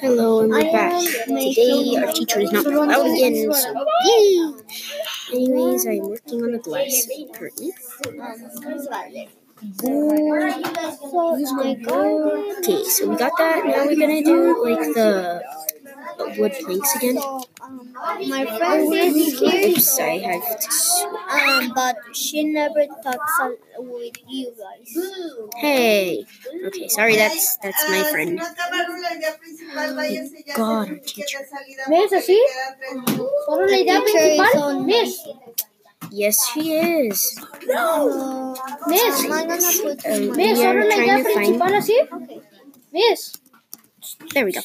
Hello, and we're back. Today our teacher is not out again, so yay! Anyways, I'm working on the glass curtain. Okay, so we got that. Now we're gonna do like the wood planks again. My friend said oops, I have to but she never talks with you guys. Hey. Okay, sorry, that's my friend. Thank God, our teacher. Yes, she is. No. Miss, I'm gonna put we are trying to find okay. Miss. There we go.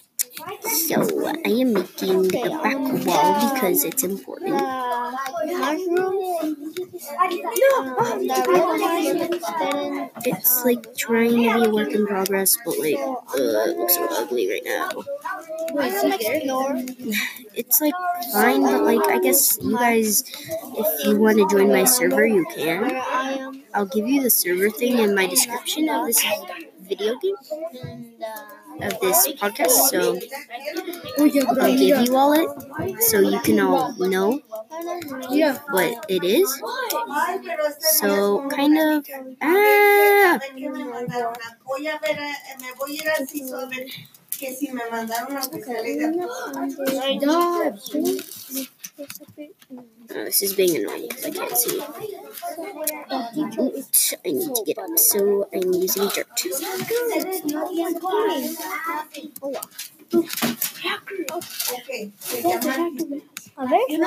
So, I am making the back wall because it's important. It's like trying to be a work in progress, but like, it looks so ugly right now. It's like fine, but like, I guess you guys, if you want to join my server, you can. I'll give you the server thing in my description of this video game. Of this podcast, so I'll give you all it so you can all know what it is. So, kind of. This is being annoying because I can't see. Oops, I need to get up, so I'm using dirt. In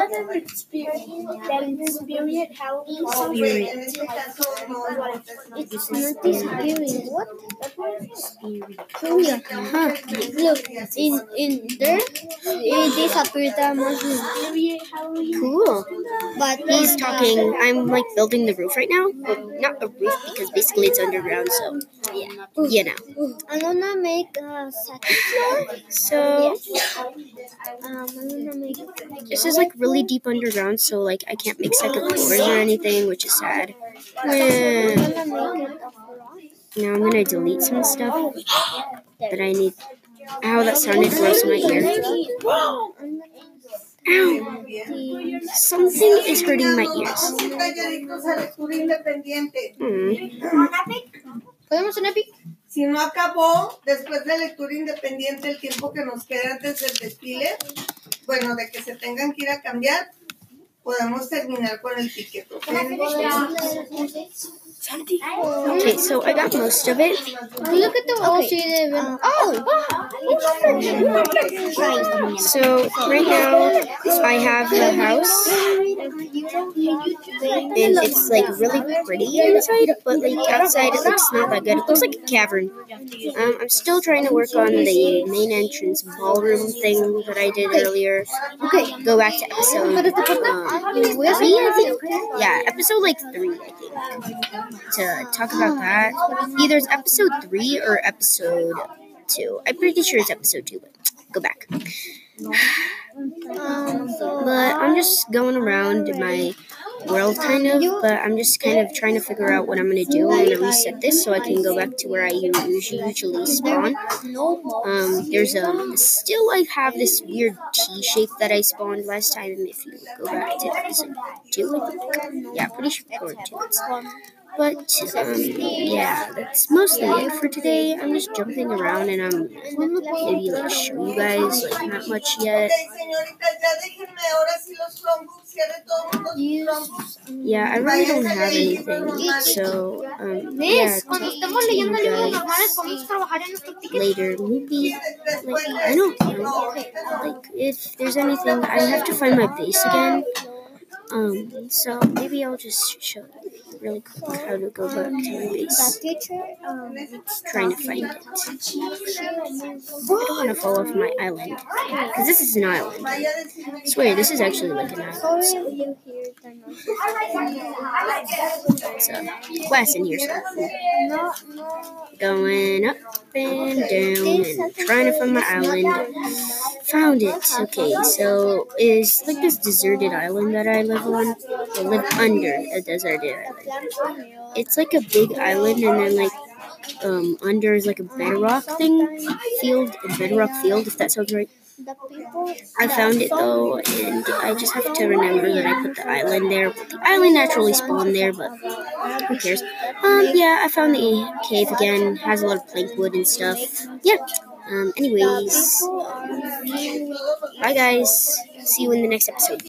dirt, it disappeared that much. Cool. But he's talking. I'm like building the roof right now. Well, not a roof because basically it's underground, so yeah. You know. I'm gonna make a second floor. So I'm gonna make this is like really deep underground, so like I can't make second floors or anything, which is sad. Now I'm gonna delete some stuff that I need. Ow, that sounded gross in my ear. Ow! Something is hurting my ears. Si no acabó después de lectura independiente el tiempo que nos queda antes del desfile, bueno, de que se tengan que ir a cambiar, podemos terminar con el piquete. Okay, so I got most of it. Look at the wall. Okay. Oh! So right now I have the house, and it's like really pretty inside, but like outside it looks not that good. It looks like a cavern. I'm still trying to work on the main entrance ballroom thing that I did earlier. Okay, go back to episode. Episode like 3, I think. To talk about that. Either it's episode 3 or episode 2. I'm pretty sure it's episode 2, but go back. But I'm just going around in my world kind of, but I'm just kind of trying to figure out what I'm going to do. I'm going to reset this so I can go back to where I usually spawn. There's still I have this weird T shape that I spawned last time if you go back to episode 2, I think. Yeah, pretty sure 2. But, yeah, that's mostly it for today. I'm just jumping around and I'm maybe like show you guys like not much yet. Yeah, I really don't have anything, so, yeah, later, maybe, like, I don't know, like, if there's anything, I have to find my base again. So maybe I'll just show really quick how to go back to my base. Trying to find it. I don't want to fall off my island, because this is an island. I swear, this is actually like an island. So glass in here. Going up and down and trying to find my island. Found it. Okay, so it's like this deserted island that I live on. I live under a deserted island. It's like a big island, and then like under is like a bedrock thing, a bedrock field, if that sounds right. I found it though, and I just have to remember that I put the island there. The island naturally spawned there, but who cares? Yeah, I found the cave again. Has a lot of plank wood and stuff. Yeah. Anyways, bye guys. See you in the next episode.